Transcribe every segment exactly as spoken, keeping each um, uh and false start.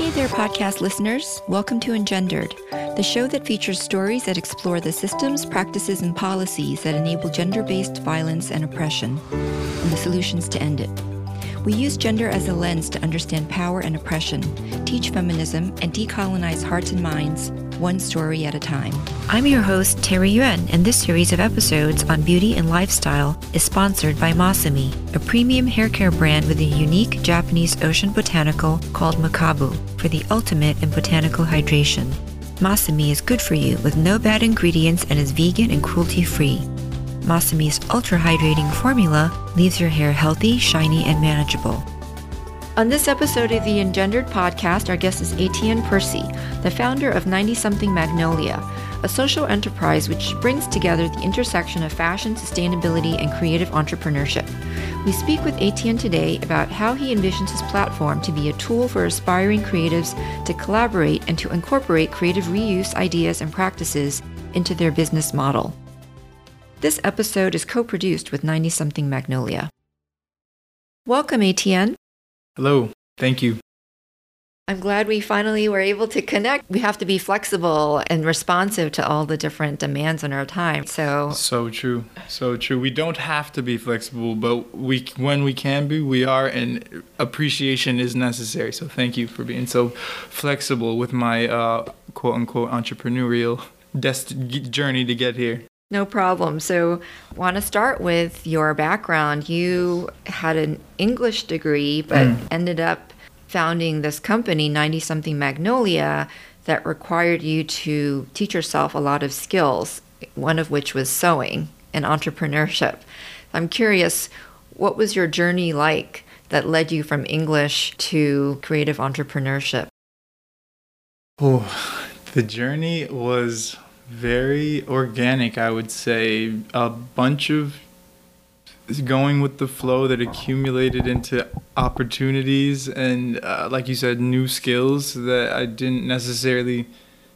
Hey there, podcast listeners. Welcome to Engendered, the show that features stories that explore the systems, practices, and policies that enable gender-based violence and oppression, and the solutions to end it. We use gender as a lens to understand power and oppression, teach feminism, and decolonize hearts and minds, one story at a time. I'm your host, Terry Yuan, and this series of episodes on beauty and lifestyle is sponsored by Masami, a premium haircare brand with a unique Japanese ocean botanical called Makabu for the ultimate in botanical hydration. Masami is good for you with no bad ingredients and is vegan and cruelty-free. Masami's ultra-hydrating formula leaves your hair healthy, shiny, and manageable. On this episode of the Engendered podcast, our guest is Ettienne Percy, the founder of ninety Something Magnolia, a social enterprise which brings together the intersection of fashion, sustainability, and creative entrepreneurship. We speak with Ettienne today about how he envisions his platform to be a tool for aspiring creatives to collaborate and to incorporate creative reuse ideas and practices into their business model. This episode is co-produced with ninety Something Magnolia. Welcome, Ettienne. Hello. Thank you. I'm glad we finally were able to connect. We have to be flexible and responsive to all the different demands on our time. So So true. So true. We don't have to be flexible, but we when we can be, we are, and appreciation is necessary. So thank you for being so flexible with my uh, quote-unquote entrepreneurial dest- journey to get here. No problem. So I want to start with your background. You had an English degree, but mm. ended up founding this company, ninety Something Magnolia, that required you to teach yourself a lot of skills, one of which was sewing and entrepreneurship. I'm curious, what was your journey like that led you from English to creative entrepreneurship? Oh, the journey was very organic, I would say. A bunch of going with the flow that accumulated into opportunities and, uh, like you said, new skills that I didn't necessarily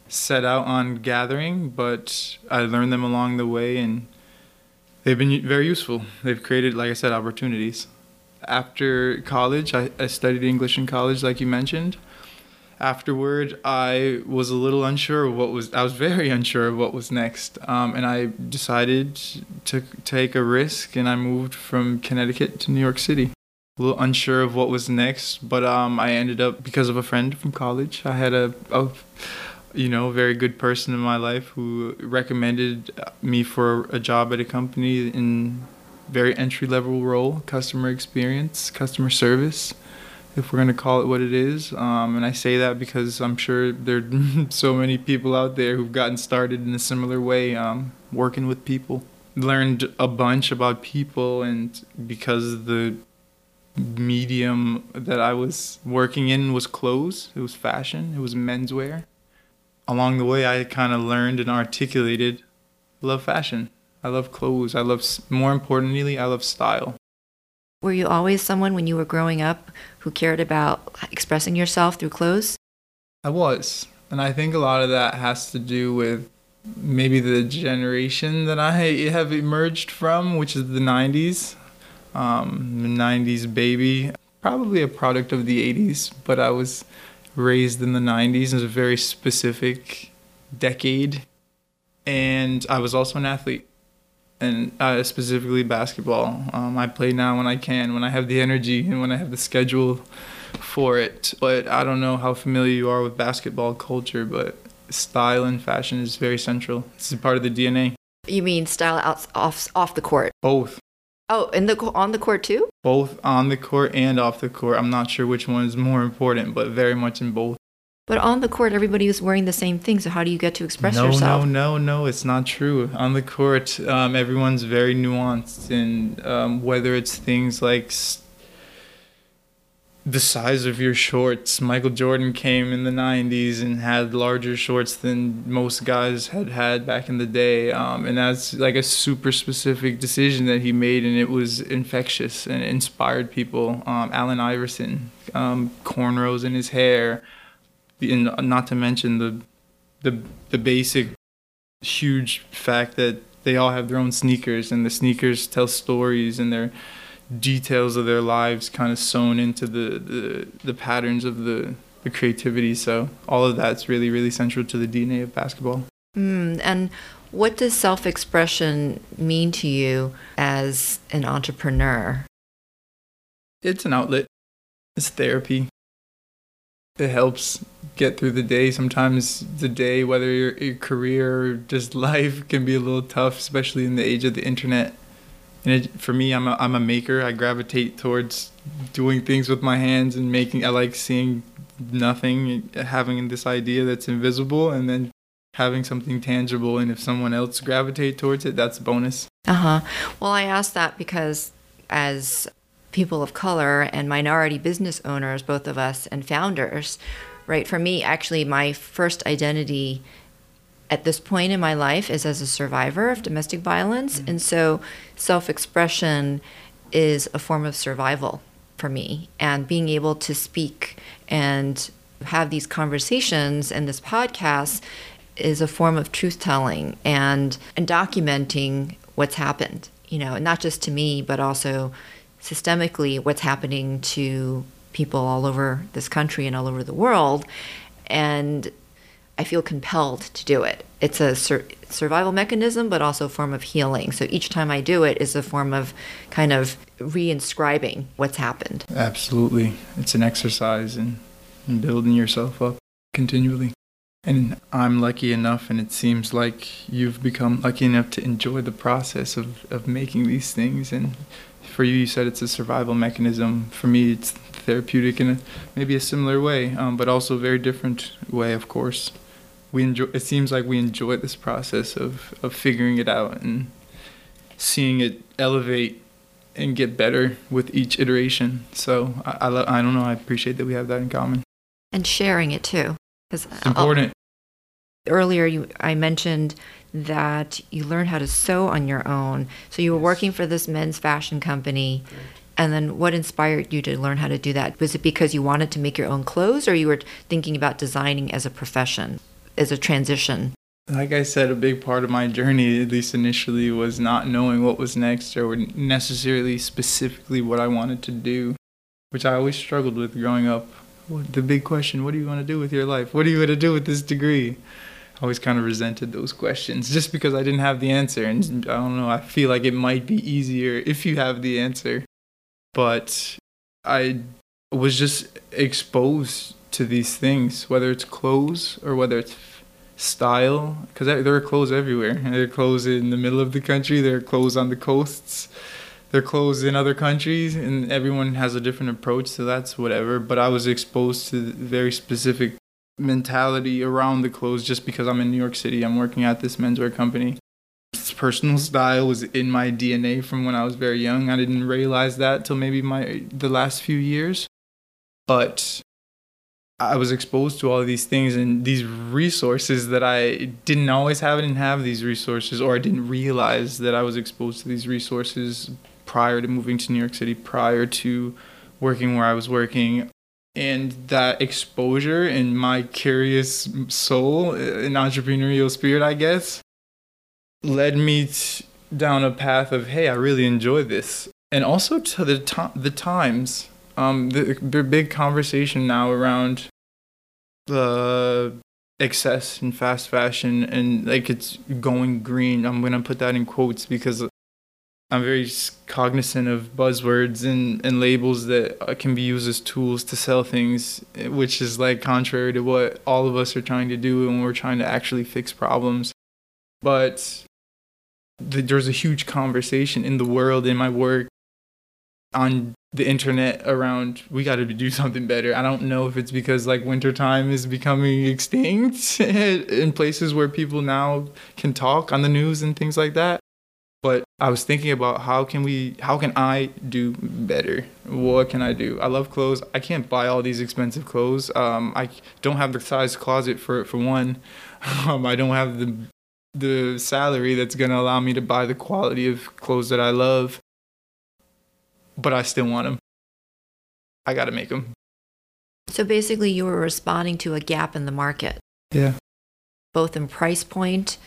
set out on gathering, but I learned them along the way, and they've been very useful. They've created, like I said, opportunities. After college, I, I studied English in college, like you mentioned. Afterward, I was a little unsure of what was, I was very unsure of what was next. Um, and I decided to take a risk, and I moved from Connecticut to New York City. A little unsure of what was next, but um, I ended up, because of a friend from college, I had a, a, you know, very good person in my life who recommended me for a job at a company in very entry-level role, customer experience, customer service, if we're going to call it what it is. Um, and I say that because I'm sure there are so many people out there who've gotten started in a similar way, um, working with people. Learned a bunch about people, and because the medium that I was working in was clothes, it was fashion, it was menswear. Along the way, I kind of learned and articulated, I love fashion, I love clothes, I love, more importantly, I love style. Were you always someone when you were growing up who cared about expressing yourself through clothes? I was. And I think a lot of that has to do with maybe the generation that I have emerged from, which is the nineties. Um, the nineties baby, probably a product of the eighties, but I was raised in the nineties. It was a very specific decade. And I was also an athlete. And uh, specifically basketball. Um, I play now when I can, when I have the energy and when I have the schedule for it. But I don't know how familiar you are with basketball culture, but style and fashion is very central. This is part of the D N A. You mean style out, off off the court? Both. Oh, in the on the court too? Both on the court and off the court. I'm not sure which one is more important, but very much in both. But on the court, everybody was wearing the same thing, so how do you get to express no, yourself? No, no, no, no, it's not true. On the court, um, everyone's very nuanced, and um, whether it's things like st- the size of your shorts. Michael Jordan came in the nineties and had larger shorts than most guys had had back in the day, um, and that's like a super specific decision that he made, and it was infectious and it inspired people. Um, Allen Iverson, um, cornrows in his hair. And not to mention the, the the basic huge fact that they all have their own sneakers, and the sneakers tell stories, and their details of their lives kind of sewn into the, the, the patterns of the, the creativity. So all of that's really, really central to the D N A of basketball. Mm, and what does self-expression mean to you as an entrepreneur? It's an outlet. It's therapy. It helps get through the day. Sometimes the day, whether your, your career or just life, can be a little tough, especially in the age of the internet. And it, for me, I'm a, I'm a maker. I gravitate towards doing things with my hands and making. I like seeing nothing, having this idea that's invisible, and then having something tangible. And if someone else gravitates towards it, that's a bonus. Uh-huh. Well, I asked that because as people of color and minority business owners, both of us, and founders, right? For me, actually, my first identity at this point in my life is as a survivor of domestic violence. Mm-hmm. And so self-expression is a form of survival for me. And being able to speak and have these conversations and this podcast is a form of truth-telling and, and documenting what's happened, you know, not just to me, but also systemically what's happening to people all over this country and all over the world. And I feel compelled to do it. It's a sur- survival mechanism, but also a form of healing. So each time I do it is a form of kind of reinscribing what's happened. Absolutely. It's an exercise in, in building yourself up continually. And I'm lucky enough, and it seems like you've become lucky enough to enjoy the process of, of making these things. And for you, you said it's a survival mechanism. For me, it's therapeutic in a, maybe a similar way, um, but also a very different way, of course. We enjoy. It seems like we enjoy this process of, of figuring it out and seeing it elevate and get better with each iteration. So I, I, lo- I don't know. I appreciate that we have that in common. And sharing it, too. It's important. I'll, earlier, you, I mentioned that you learn how to sew on your own. So you were working for this men's fashion company. And then what inspired you to learn how to do that? Was it because you wanted to make your own clothes, or you were thinking about designing as a profession, as a transition? Like I said, a big part of my journey, at least initially, was not knowing what was next or necessarily specifically what I wanted to do, which I always struggled with growing up. The big question, what do you want to do with your life? What are you going to do with this degree? I always kind of resented those questions just because I didn't have the answer. And I don't know, I feel like it might be easier if you have the answer. But I was just exposed to these things, whether it's clothes or whether it's style, because there are clothes everywhere. There are clothes in the middle of the country. There are clothes on the coasts. They're clothes in other countries, and everyone has a different approach, so that's whatever. But I was exposed to very specific mentality around the clothes just because I'm in New York City. I'm working at this menswear company. This personal style was in my D N A from when I was very young. I didn't realize that till maybe my the last few years. But I was exposed to all of these things and these resources that I didn't always have. I didn't have these resources, or I didn't realize that I was exposed to these resources prior to moving to New York City, prior to working where I was working. And that exposure and my curious soul and entrepreneurial spirit, I guess, led me t- down a path of, hey, I really enjoy this. And also to the, to- the times, um, the, the big conversation now around the excess and fast fashion and like it's going green. I'm going to put that in quotes because I'm very cognizant of buzzwords and, and labels that can be used as tools to sell things, which is like contrary to what all of us are trying to do when we're trying to actually fix problems. But the, there's a huge conversation in the world, in my work, on the internet around we got to do something better. I don't know if it's because like wintertime is becoming extinct in places where people now can talk on the news and things like that. But I was thinking about how can we, how can I do better? What can I do? I love clothes. I can't buy all these expensive clothes. Um, I don't have the size closet for for one. Um, I don't have the the salary that's gonna allow me to buy the quality of clothes that I love. But I still want them. I gotta make them. So basically, you were responding to a gap in the market. Yeah. Both in price point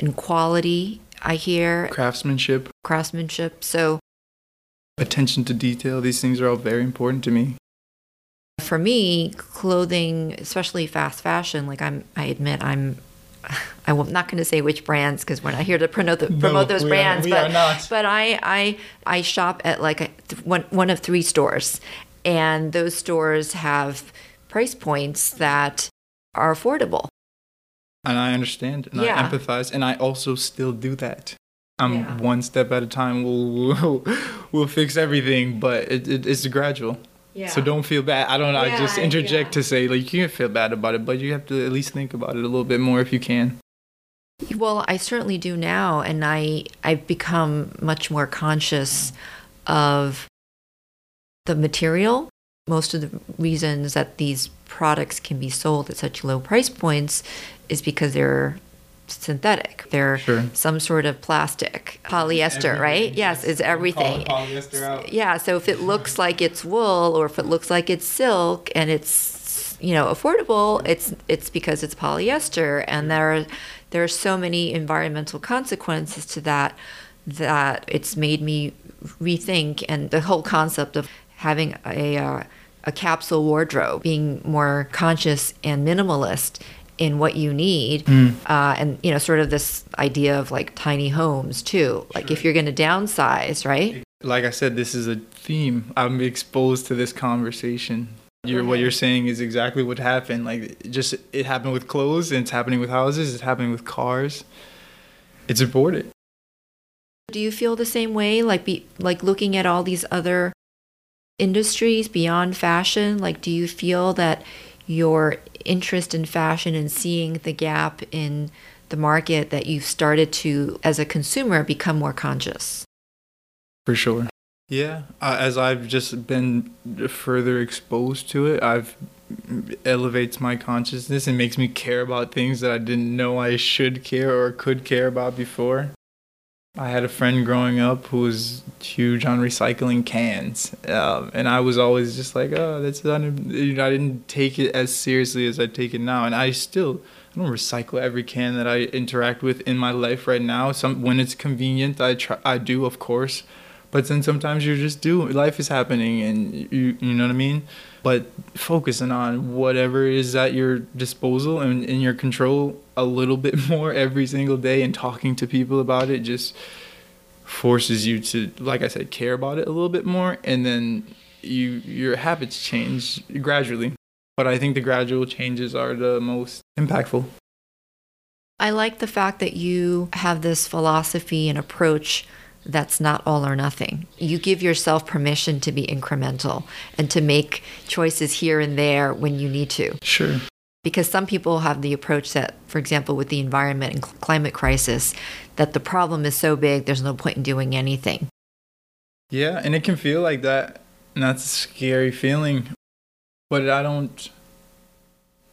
and quality. I hear craftsmanship. Craftsmanship. So attention to detail. These things are all very important to me. for me, clothing, especially fast fashion, like I'm, I admit I'm, I'm not going to say which brands because we're not here to promote the, promote no, those we brands. Are, we but, are not. But I, I, I shop at like a, one, one of three stores, and those stores have price points that are affordable. And I understand, and yeah. I empathize, and I also still do that. I'm yeah. one step at a time. We'll we'll, we'll fix everything, but it, it, it's gradual. Yeah. So don't feel bad. I don't. Yeah, I just interject yeah. to say, like, you can't feel bad about it, but you have to at least think about it a little bit more if you can. Well, I certainly do now, and I I've become much more conscious of the material. Most of the reasons that these products can be sold at such low price points is because they're synthetic. They're sure. some sort of plastic, polyester, everything. Right? Yes, it's everything. It polyester out. Yeah, so if it looks like it's wool or if it looks like it's silk and it's, you know, affordable, it's it's because it's polyester, and there are there are so many environmental consequences to that that it's made me rethink, and the whole concept of having a uh, a capsule wardrobe, being more conscious and minimalist in what you need, mm. uh, and you know, sort of this idea of like tiny homes too. Like sure. if you're going to downsize, right? Like I said, this is a theme. I'm exposed to this conversation. You're, okay. What you're saying is exactly what happened. Like, it just it happened with clothes, and it's happening with houses. It's happening with cars. It's important. Do you feel the same way? Like, be like looking at all these other industries beyond fashion. Like, do you feel that your interest in fashion and seeing the gap in the market that you've started to, as a consumer, become more conscious? For sure. Yeah. Uh, as I've just been further exposed to it, I've elevates my consciousness and makes me care about things that I didn't know I should care or could care about before. I had a friend growing up who was huge on recycling cans, um, and I was always just like, "Oh, that's not." You know, I didn't take it as seriously as I take it now, and I still I don't recycle every can that I interact with in my life right now. Some when it's convenient, I try, I do, of course, but then sometimes you just do. Life is happening, and you you know what I mean. But focusing on whatever is at your disposal and in your control a little bit more every single day, and talking to people about it just forces you to, like I said, care about it a little bit more, and then you your habits change gradually. But I think the gradual changes are the most impactful. I like the fact that you have this philosophy and approach that's not all or nothing. You give yourself permission to be incremental and to make choices here and there when you need to. Sure. Because some people have the approach that, for example, with the environment and cl- climate crisis, that the problem is so big, there's no point in doing anything. Yeah, and it can feel like that, and that's a scary feeling. But I don't,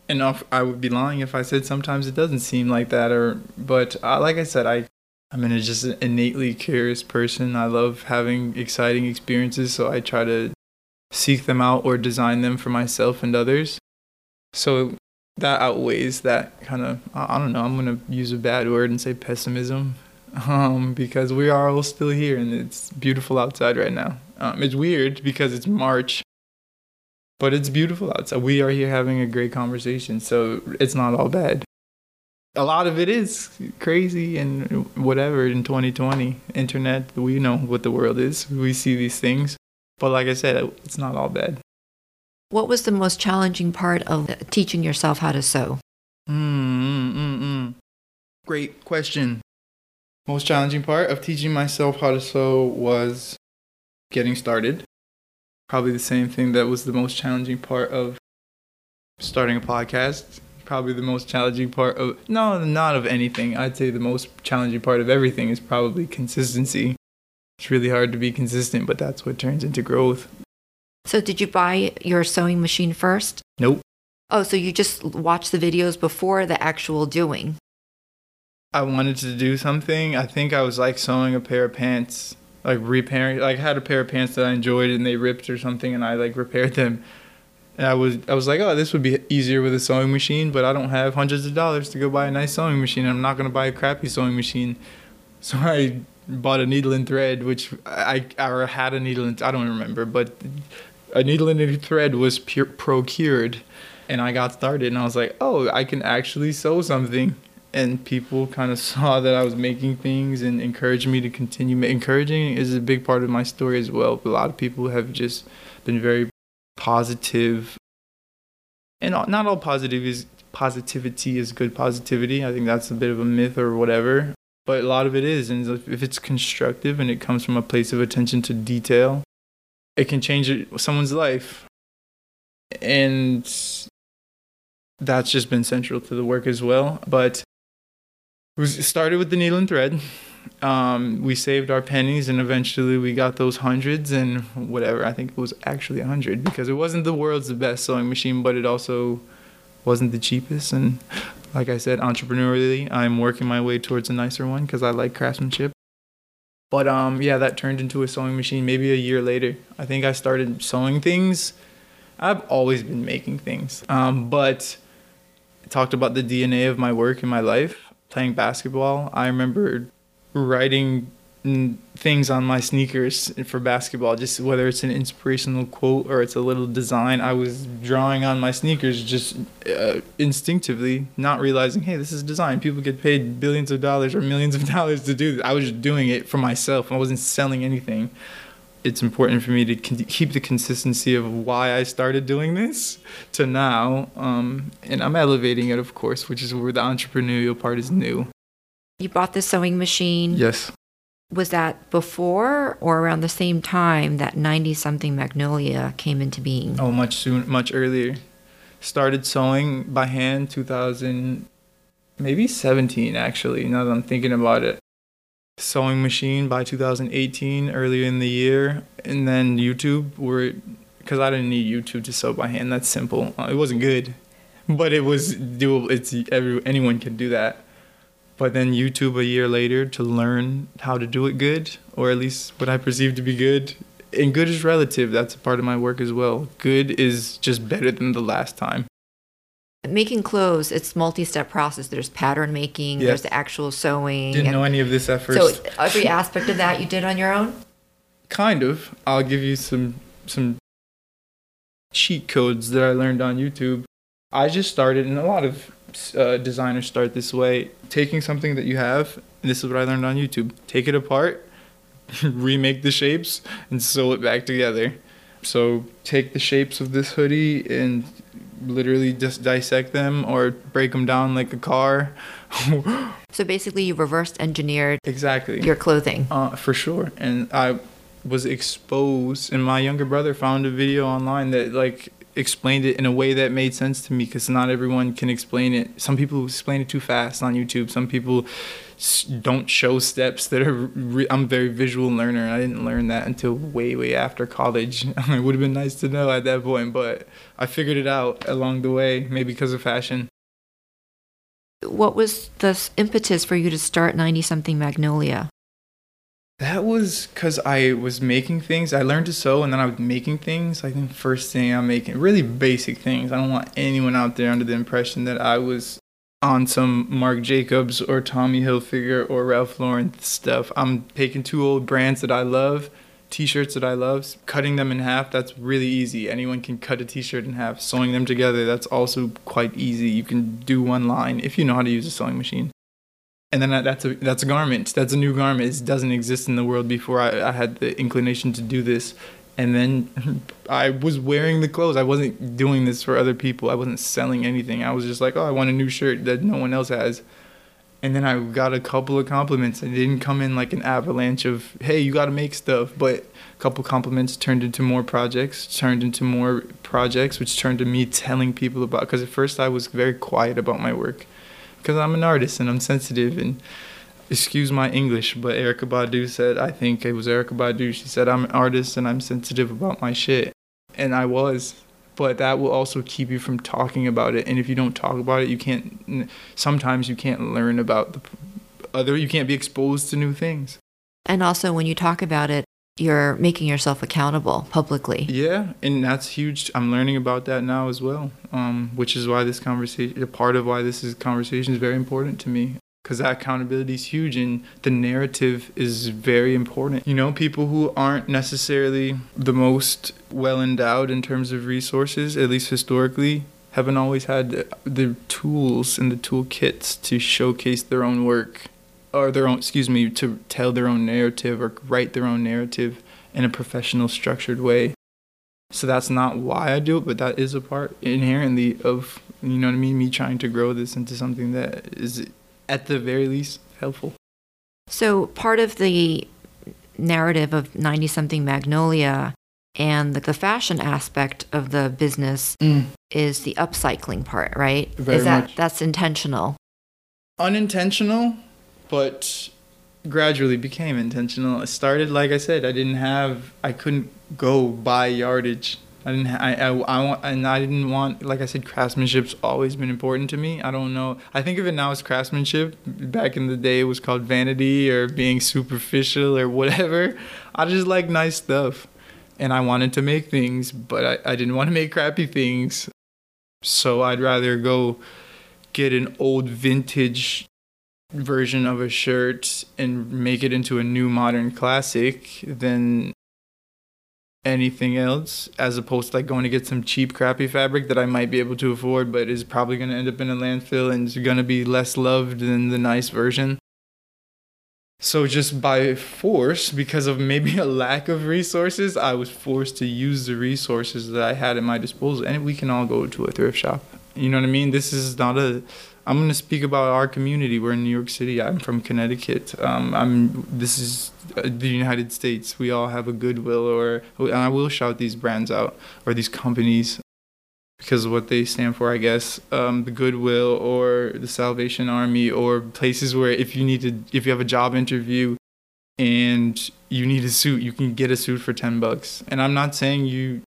and I would be lying if I said sometimes it doesn't seem like that. Or, But I, like I said, I, I'm mean, just an innately curious person. I love having exciting experiences, so I try to seek them out or design them for myself and others. So that outweighs that kind of, I don't know, I'm going to use a bad word and say pessimism, um, because we are all still here and it's beautiful outside right now. Um, it's weird because it's March, but it's beautiful outside. We are here having a great conversation, so it's not all bad. A lot of it is crazy and whatever in twenty twenty. Internet, we know what the world is. We see these things. But like I said, it's not all bad. What was the most challenging part of teaching yourself how to sew? Mm, mm, mm. Great question. Most challenging part of teaching myself how to sew was getting started. Probably the same thing that was the most challenging part of starting a podcast. Probably the most challenging part of, no, not of anything. I'd say the most challenging part of everything is probably consistency. It's really hard to be consistent, but that's what turns into growth. So did you buy your sewing machine first? Nope. Oh, so you just watched the videos before the actual doing? I wanted to do something. I think I was like sewing a pair of pants, like repairing. Like I had a pair of pants that I enjoyed and they ripped or something, and I like repaired them. And I was I was like, oh, this would be easier with a sewing machine, but I don't have hundreds of dollars to go buy a nice sewing machine. I'm not going to buy a crappy sewing machine. So I bought a needle and thread, which I, I had a needle and I don't remember, but a needle and a thread was pure, procured, and I got started, and I was like, oh, I can actually sew something. And people kind of saw that I was making things and encouraged me to continue. Encouraging is a big part of my story as well. But a lot of people have just been very positive. And not all positive is, positivity is good positivity. I think that's a bit of a myth or whatever. But a lot of it is. And if it's constructive and it comes from a place of attention to detail, it can change someone's life. And that's just been central to the work as well. But we started with the needle and thread. Um, we saved our pennies, and eventually we got those hundreds and whatever. I think it was actually a hundred because it wasn't the world's the best sewing machine, but it also wasn't the cheapest. And like I said, entrepreneurially, I'm working my way towards a nicer one because I like craftsmanship. But um, yeah, that turned into a sewing machine maybe a year later. I think I started sewing things. I've always been making things, um, but I talked about the D N A of my work and my life. Playing basketball, I remember writing things on my sneakers for basketball, just whether it's an inspirational quote or it's a little design. I was drawing on my sneakers just uh, instinctively, not realizing, hey, this is design. People get paid billions of dollars or millions of dollars to do this. I was just doing it for myself. I wasn't selling anything. It's important for me to keep the consistency of why I started doing this to now. Um, and I'm elevating it, of course, which is where the entrepreneurial part is new. You bought the sewing machine. Yes. Was that before or around the same time that ninety Something Magnolia came into being? Oh, much sooner, much earlier. Started sewing by hand two thousand, maybe seventeen, actually, now that I'm thinking about it. Sewing machine by two thousand eighteen, earlier in the year, and then YouTube, where, because I didn't need YouTube to sew by hand. That's simple. It wasn't good, but it was doable. It's every, anyone can do that. But then YouTube a year later to learn how to do it good, or at least what I perceive to be good. And good is relative. That's a part of my work as well. Good is just better than the last time. Making clothes, it's multi-step process. There's pattern making, yes. There's the actual sewing. Didn't know any of this at first. So every aspect of that you did on your own? Kind of. I'll give you some some cheat codes that I learned on YouTube. I just started, and a lot of uh, designers start this way, taking something that you have, and this is what I learned on YouTube, take it apart, remake the shapes, and sew it back together. So take the shapes of this hoodie and literally just dissect them or break them down like a car. So basically you reverse engineered exactly your clothing. Uh, for sure. And I was exposed, and my younger brother found a video online that like explained it in a way that made sense to me, because not everyone can explain it. Some people explain it too fast on YouTube. Some people don't show steps that are re- I'm a very visual learner. I didn't learn that until way, way after college. It would have been nice to know at that point, but I figured it out along the way, maybe because of fashion. What was the impetus for you to start ninety Something Magnolia? That was because I was making things. I learned to sew, and then I was making things. I think first thing I'm making, really basic things. I don't want anyone out there under the impression that I was on some Marc Jacobs or Tommy Hilfiger or Ralph Lauren stuff. I'm taking two old brands that I love, t-shirts that I love, cutting them in half. That's really easy. Anyone can cut a t-shirt in half. Sewing them together, that's also quite easy. You can do one line if you know how to use a sewing machine. And then that's a, that's a garment. That's a new garment. It doesn't exist in the world before I, I had the inclination to do this. And then I was wearing the clothes. I wasn't doing this for other people. I wasn't selling anything. I was just like, oh, I want a new shirt that no one else has. And then I got a couple of compliments. It didn't come in like an avalanche of, hey, you got to make stuff. But a couple compliments turned into more projects, turned into more projects, which turned to me telling people about. Because at first I was very quiet about my work because I'm an artist and I'm sensitive and... Excuse my English, but Erykah Badu said, I think it was Erykah Badu, she said, I'm an artist and I'm sensitive about my shit. And I was. But that will also keep you from talking about it. And if you don't talk about it, you can't, sometimes you can't learn about the other, you can't be exposed to new things. And also when you talk about it, you're making yourself accountable publicly. Yeah, and that's huge. I'm learning about that now as well, um, which is why this conversation, a part of why this is, conversation is very important to me. because that accountability is huge and the narrative is very important. You know, people who aren't necessarily the most well endowed in terms of resources, at least historically, haven't always had the tools and the toolkits to showcase their own work or their own, excuse me, to tell their own narrative or write their own narrative in a professional, structured way. So that's not why I do it, but that is a part inherently of, you know what I mean, me trying to grow this into something that is, at the very least, helpful. So part of the narrative of ninety something Magnolia and the fashion aspect of the business mm. is the upcycling part, right? Very is that much. That's intentional? Unintentional, but gradually became intentional. It started, like I said, I didn't have, I couldn't go buy yardage. I didn't. Ha- I, I. I. want, and I didn't want. Like I said, craftsmanship's always been important to me. I don't know. I think of it now as craftsmanship. Back in the day, it was called vanity or being superficial or whatever. I just like nice stuff, and I wanted to make things, but I, I didn't want to make crappy things. So I'd rather go get an old vintage version of a shirt and make it into a new modern classic than anything else, as opposed to like going to get some cheap crappy fabric that I might be able to afford but is probably going to end up in a landfill and is going to be less loved than the nice version. So just by force, because of maybe a lack of resources, I was forced to use the resources that I had at my disposal. And we can all go to a thrift shop, you know what I mean? This is not a I'm going to speak about our community. We're in New York City. I'm from Connecticut. Um, I'm. This is the United States. We all have a Goodwill, or and I will shout these brands out, or these companies, because of what they stand for, I guess. Um, the Goodwill or the Salvation Army, or places where if you need to, if you have a job interview and you need a suit, you can get a suit for ten bucks. And I'm not saying you...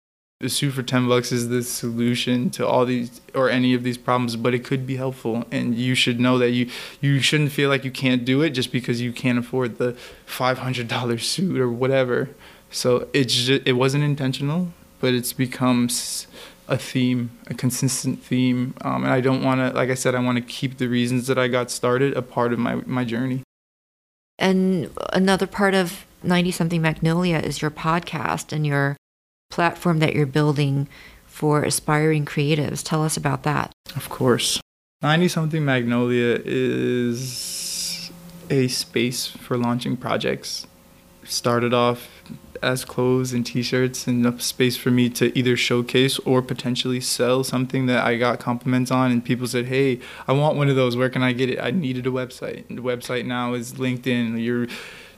the suit for ten bucks is the solution to all these or any of these problems, but it could be helpful. And you should know that you, you shouldn't feel like you can't do it just because you can't afford the five hundred dollars suit or whatever. So it's just, it wasn't intentional, but it's become a theme, a consistent theme. Um, and I don't want to, like I said, I want to keep the reasons that I got started a part of my, my journey. And another part of ninety something Magnolia is your podcast and your platform that you're building for aspiring creatives. Tell us about that. Of course. ninety something Magnolia is a space for launching projects. Started off as clothes and t-shirts, and a space for me to either showcase or potentially sell something that I got compliments on, and people said, hey, I want one of those. Where can I get it? I needed a website. And the website now is LinkedIn. You're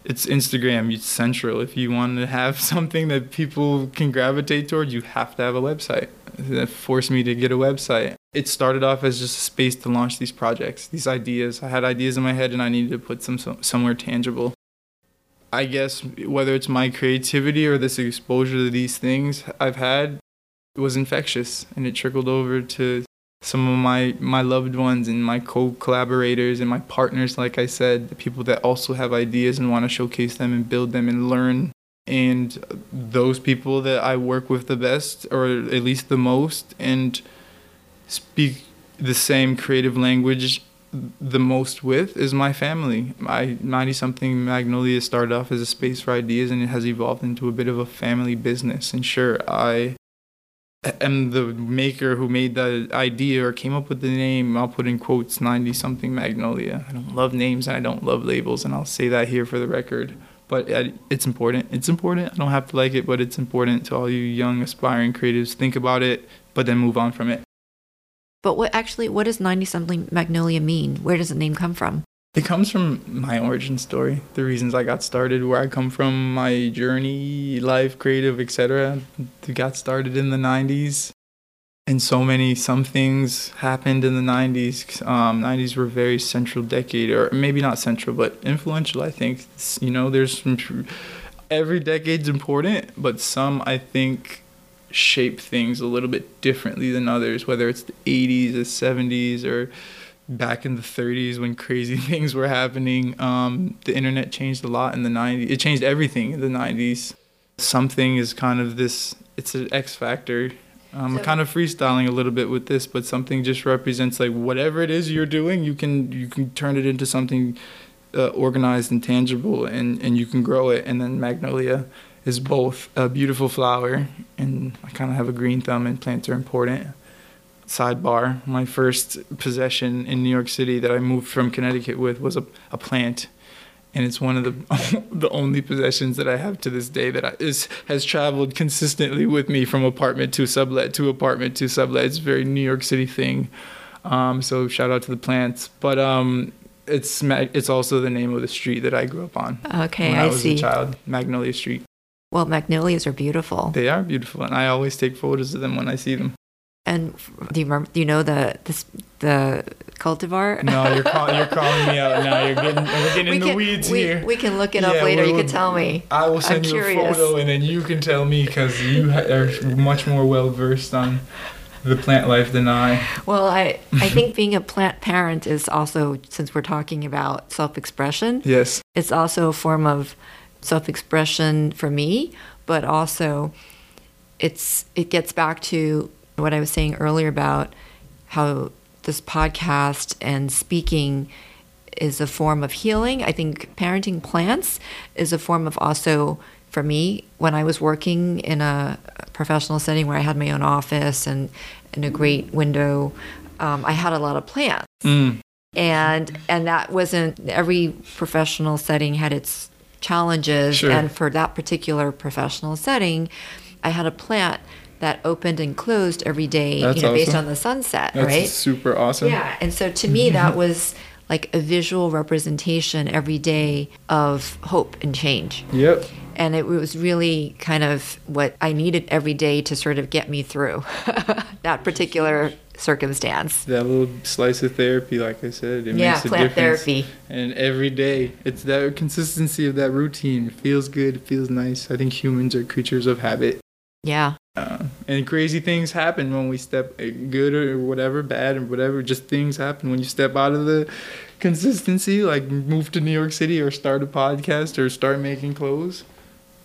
It's Instagram, it's central. If you want to have something that people can gravitate towards, you have to have a website. That forced me to get a website. It started off as just a space to launch these projects, these ideas. I had ideas in my head and I needed to put some somewhere tangible. I guess whether it's my creativity or this exposure to these things I've had, it was infectious, and it trickled over to some of my, my loved ones and my co-collaborators and my partners, like I said, the people that also have ideas and want to showcase them and build them and learn. And those people that I work with the best, or at least the most, and speak the same creative language the most with, is my family. My ninety something Magnolia started off as a space for ideas, and it has evolved into a bit of a family business. And sure, I... I'm the maker who made the idea or came up with the name. I'll put in quotes ninety something Magnolia. I don't love names and I don't love labels, and I'll say that here for the record. But it's important. It's important. I don't have to like it, but it's important to all you young, aspiring creatives. Think about it, but then move on from it. But what actually, what does ninety something Magnolia mean? Where does the name come from? It comes from my origin story, the reasons I got started, where I come from, my journey, life, creative, et cetera. It got started in the nineties, and so many some things happened in the nineties. Um, nineties were a very central decade, or maybe not central, but influential, I think. You know, there's some, every decade's important, but some, I think, shape things a little bit differently than others, whether it's the eighties, the seventies, or back in the thirties when crazy things were happening. Um, the internet changed a lot in the nineties. It changed everything in the nineties. Something is kind of this, it's an X factor I'm so, kind of freestyling a little bit with this, but something just represents like whatever it is you're doing, you can you can turn it into something uh, organized and tangible, and, and you can grow it. And then Magnolia is both a beautiful flower, and I kind of have a green thumb, and plants are important. Sidebar, my first possession in New York City that I moved from Connecticut with was a, a plant. And it's one of the the only possessions that I have to this day that I, is has traveled consistently with me from apartment to sublet to apartment to sublet. It's a very New York City thing. Um, so shout out to the plants. But um, it's it's also the name of the street that I grew up on. Okay, when I, I was see. a child, Magnolia Street. Well, magnolias are beautiful. They are beautiful, and I always take photos of them when I see them. And do you remember? Do you know the the, the cultivar? No, you're call, you're calling me out now. You're getting we're getting we in can, the weeds we, here. We can look it up yeah, later. We'll, you can tell me. I will send I'm you curious. a photo, and then you can tell me because you are much more well versed on the plant life than I. Well, I I think being a plant parent is also, since we're talking about self-expression. Yes. It's also a form of self-expression for me, but also it's it gets back to what I was saying earlier about how this podcast and speaking is a form of healing. I think parenting plants is a form of also, for me, when I was working in a professional setting where I had my own office and, and a great window, um, I had a lot of plants. Mm. And and that wasn't, every professional setting had its challenges. Sure. And for that particular professional setting, I had a plant that opened and closed every day, you know, awesome. based on the sunset, That's right? That's super awesome. Yeah, and so to me, that was like a visual representation every day of hope and change. Yep. And it was really kind of what I needed every day to sort of get me through that particular circumstance. That little slice of therapy, like I said, it yeah, makes a difference. Yeah, plant therapy. And every day, it's that consistency of that routine. It feels good, it feels nice. I think humans are creatures of habit. Yeah. Uh, and crazy things happen when we step, good or whatever, bad or whatever, just things happen when you step out of the consistency, like move to New York City or start a podcast or start making clothes.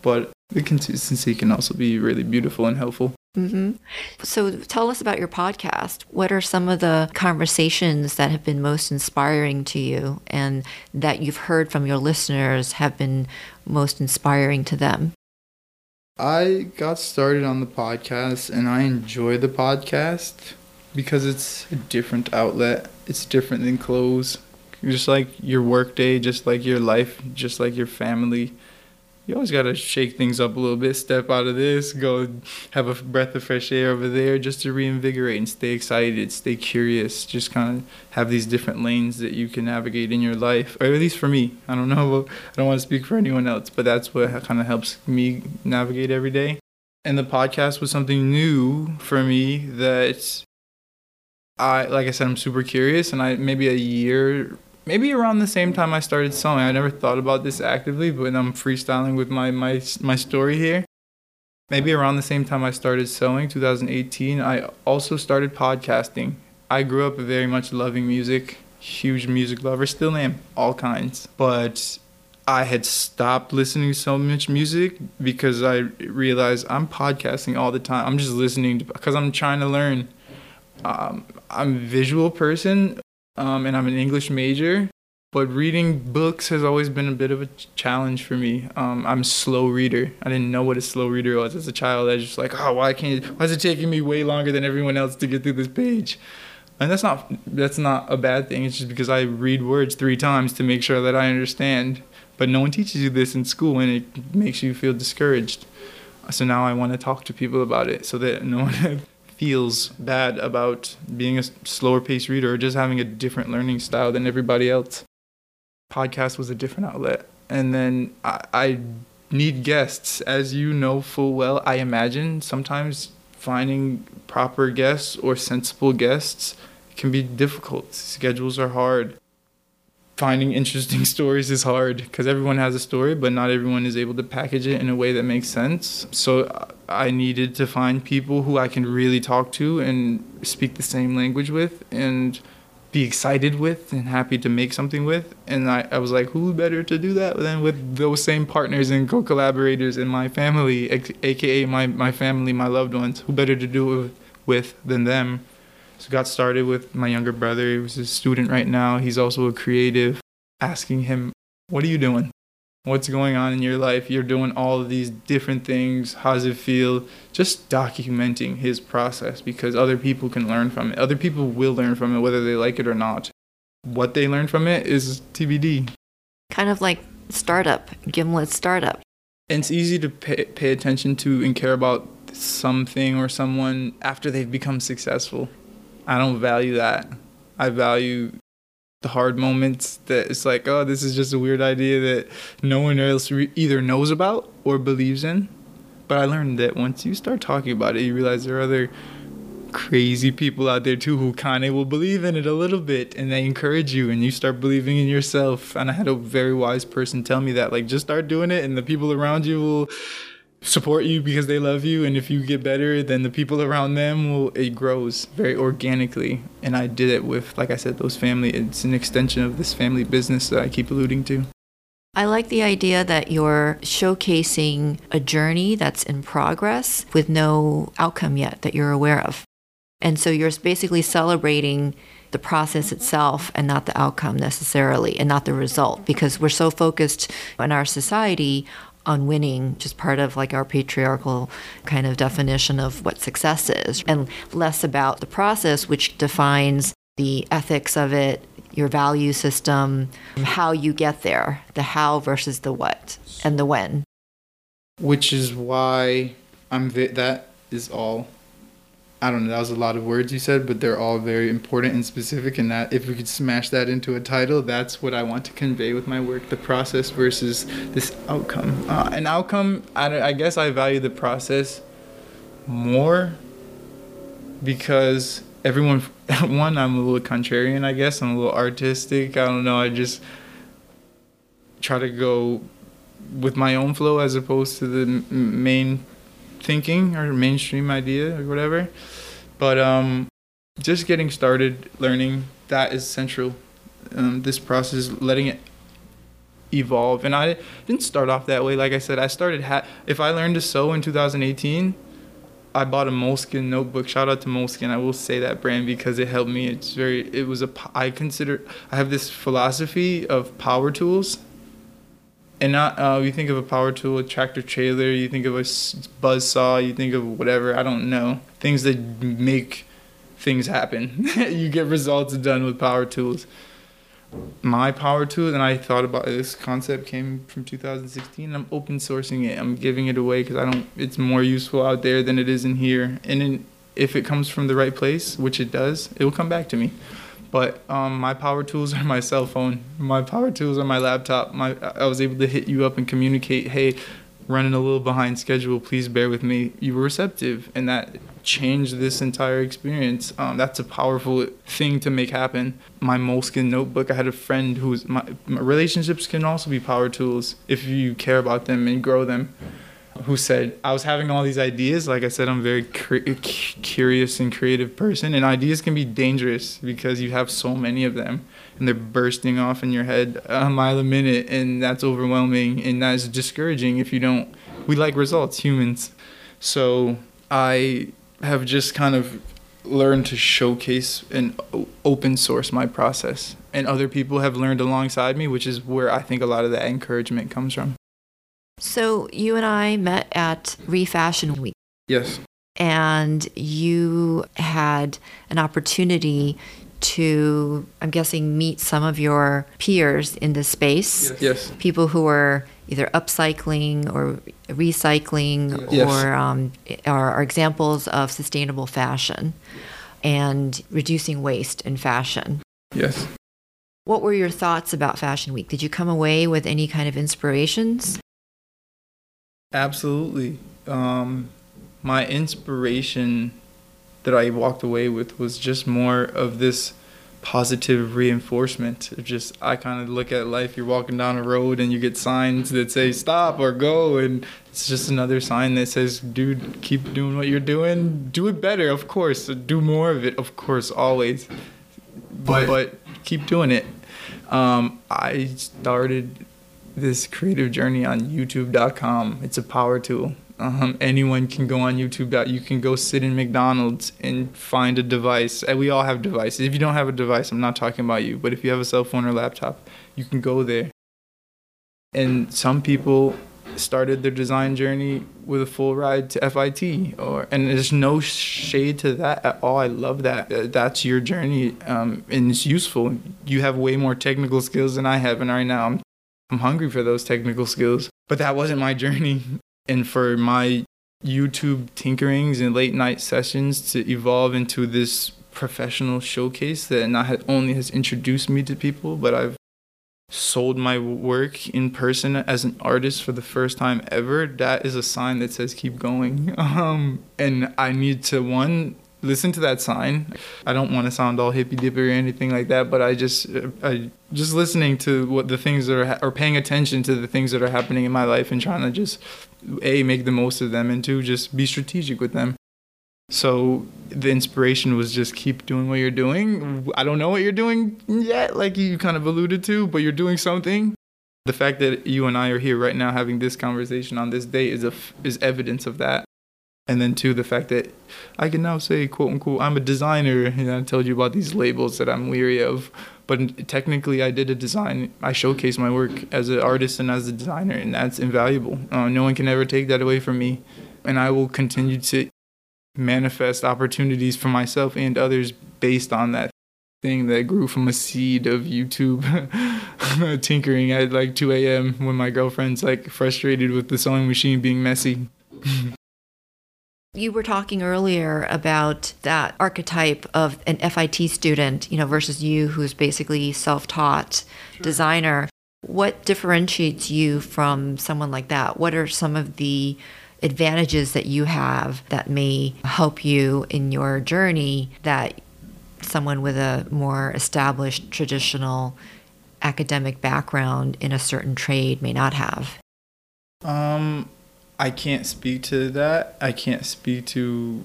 But the consistency can also be really beautiful and helpful. Mm-hmm. So tell us about your podcast. What are some of the conversations that have been most inspiring to you and that you've heard from your listeners have been most inspiring to them? I got started on the podcast, and I enjoy the podcast because it's a different outlet. It's different than clothes. Just like your work day, just like your life, just like your family. You always got to shake things up a little bit, step out of this, go have a breath of fresh air over there just to reinvigorate and stay excited, stay curious, just kind of have these different lanes that you can navigate in your life, or at least for me. I don't know, I don't want to speak for anyone else, but that's what kind of helps me navigate every day. And the podcast was something new for me that I, like I said, I'm super curious, and I maybe a year Maybe around the same time I started sewing. I never thought about this actively, but I'm freestyling with my, my my story here. Maybe around the same time I started sewing, two thousand eighteen, I also started podcasting. I grew up very much loving music, huge music lover, still am, all kinds. But I had stopped listening to so much music because I realized I'm podcasting all the time. I'm just listening to, because I'm trying to learn. Um, I'm a visual person. Um, and I'm an English major, but reading books has always been a bit of a ch- challenge for me. Um, I'm a slow reader. I didn't know what a slow reader was as a child. I was just like, oh, why can't? Why is it taking me way longer than everyone else to get through this page? And that's not that's not a bad thing. It's just because I read words three times to make sure that I understand. But no one teaches you this in school, and it makes you feel discouraged. So now I want to talk to people about it so that no one feels bad about being a slower paced reader or just having a different learning style than everybody else. Podcast was a different outlet. And then I, I need guests. As you know full well, I imagine sometimes finding proper guests or sensible guests can be difficult. Schedules are hard. Finding interesting stories is hard because everyone has a story, but not everyone is able to package it in a way that makes sense. So I needed to find people who I can really talk to and speak the same language with and be excited with and happy to make something with. And I, I was like, who better to do that than with those same partners and co-collaborators in my family, aka my, my family, my loved ones. Who better to do it with, with than them? So got started with my younger brother. He was a student right now. He's also a creative. Asking him, what are you doing? What's going on in your life? You're doing all of these different things. How does it feel? Just documenting his process, because other people can learn from it. Other people will learn from it, whether they like it or not. What they learn from it is T B D. Kind of like startup, Gimlet startup. And it's easy to pay, pay attention to and care about something or someone after they've become successful. I don't value that. I value the hard moments that it's like, oh, this is just a weird idea that no one else re- either knows about or believes in. But I learned that once you start talking about it, you realize there are other crazy people out there too who kind of will believe in it a little bit, and they encourage you, and you start believing in yourself. And I had a very wise person tell me that, like, just start doing it, and the people around you will support you because they love you. And if you get better, then the people around them will, it grows very organically. And I did it with, like I said, those family. It's an extension of this family business that I keep alluding to. I like the idea that you're showcasing a journey that's in progress with no outcome yet that you're aware of. And so you're basically celebrating the process itself and not the outcome necessarily, and not the result, because we're so focused in our society on winning, just part of like our patriarchal kind of definition of what success is, and less about the process, which defines the ethics of it, your value system, how you get there, the how versus the what and the when. Which is why I'm vi- that is all. I don't know, that was a lot of words you said, but they're all very important and specific, and that if we could smash that into a title, that's what I want to convey with my work, the process versus this outcome. Uh, an outcome, I, I guess I value the process more because everyone, one, I'm a little contrarian, I guess. I'm a little artistic. I don't know, I just try to go with my own flow as opposed to the m- main thinking or mainstream idea or whatever. But um just getting started learning, that is central. Um this process, letting it evolve. And I didn't start off that way. Like I said, I started ha- if I learned to sew in two thousand eighteen, I bought a Moleskine notebook. Shout out to Moleskine. I will say that brand because it helped me. It's very it was a I consider I have this philosophy of power tools. And not, uh, you think of a power tool, a tractor trailer, you think of a buzz saw, you think of whatever, I don't know. Things that make things happen. You get results done with power tools. My power tools, and I thought about this concept, came from two thousand sixteen, and I'm open sourcing it. I'm giving it away because I don't. It's more useful out there than it is in here. And in, if it comes from the right place, which it does, it will come back to me. But um, my power tools are my cell phone. My power tools are my laptop. My I was able to hit you up and communicate, hey, running a little behind schedule, please bear with me. You were receptive, and that changed this entire experience. Um, that's a powerful thing to make happen. My Moleskine notebook, I had a friend who's, my, my relationships can also be power tools if you care about them and grow them, who said, I was having all these ideas. Like I said, I'm a very cur- curious and creative person, and ideas can be dangerous because you have so many of them, and they're bursting off in your head a mile a minute, and that's overwhelming, and that's discouraging if you don't. We like results, humans. So I have just kind of learned to showcase and open source my process, and other people have learned alongside me, which is where I think a lot of that encouragement comes from. So you and I met at ReFashion Week. Yes. And you had an opportunity to, I'm guessing, meet some of your peers in this space. Yes. Yes. People who were either upcycling or recycling, yes, or um, are, are examples of sustainable fashion and reducing waste in fashion. Yes. What were your thoughts about Fashion Week? Did you come away with any kind of inspirations? Absolutely. Um, my inspiration that I walked away with was just more of this positive reinforcement. It just, I kind of look at life, you're walking down a road and you get signs that say stop or go, and it's just another sign that says, dude, keep doing what you're doing, do it better, of course, do more of it, of course, always. but, but keep doing it. Um, I started this creative journey on YouTube dot com. It's a power tool. Um, anyone can go on YouTube. You can go sit in McDonald's and find a device. We all have devices. If you don't have a device, I'm not talking about you. But if you have a cell phone or laptop, you can go there. And some people started their design journey with a full ride to F I T, or and there's no shade to that at all. I love that. That's your journey, um, and it's useful. You have way more technical skills than I have, and right now I'm, I'm hungry for those technical skills. But that wasn't my journey. And for my YouTube tinkerings and late night sessions to evolve into this professional showcase that not only has introduced me to people, but I've sold my work in person as an artist for the first time ever. That is a sign that says keep going. Um, and I need to, one, listen to that sign. I don't want to sound all hippy-dippy or anything like that, but I just, I just listening to what the things that are, or paying attention to the things that are happening in my life and trying to just, A, make the most of them, and two, just be strategic with them. So the inspiration was just keep doing what you're doing. I don't know what you're doing yet, like you kind of alluded to, but you're doing something. The fact that you and I are here right now having this conversation on this day is a, is evidence of that. And then, two, the fact that I can now say, quote, unquote, I'm a designer. And I told you about these labels that I'm weary of. But technically, I did a design. I showcased my work as an artist and as a designer, and that's invaluable. Uh, no one can ever take that away from me. And I will continue to manifest opportunities for myself and others based on that thing that grew from a seed of YouTube tinkering at like two a.m. when my girlfriend's like frustrated with the sewing machine being messy. You were talking earlier about that archetype of an F I T student, you know, versus you who's basically self-taught designer. What differentiates you from someone like that? What are some of the advantages that you have that may help you in your journey that someone with a more established traditional academic background in a certain trade may not have? Um... I can't speak to that. I can't speak to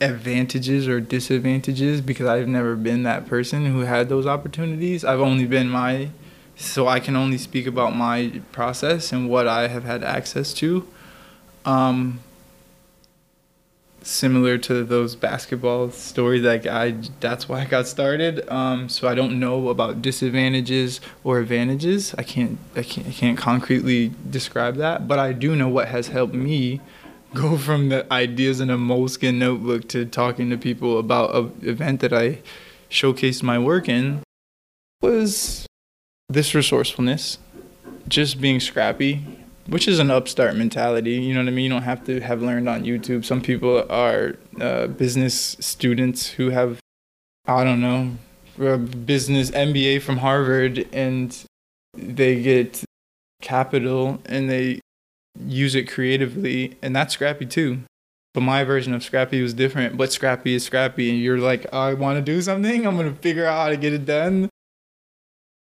advantages or disadvantages because I've never been that person who had those opportunities. I've only been my, so I can only speak about my process and what I have had access to. Um, similar to those basketball stories, like I, that's why I got started. Um, so I don't know about disadvantages or advantages. I can't, I can't, I can't concretely describe that. But I do know what has helped me go from the ideas in a Moleskine notebook to talking to people about an event that I showcased my work in was this resourcefulness, just being scrappy. Which is an upstart mentality, you know what I mean? You don't have to have learned on YouTube. Some people are uh, business students who have, I don't know, a business M B A from Harvard, and they get capital and they use it creatively, and that's scrappy too. But my version of scrappy was different, but scrappy is scrappy, and you're like, I want to do something, I'm going to figure out how to get it done.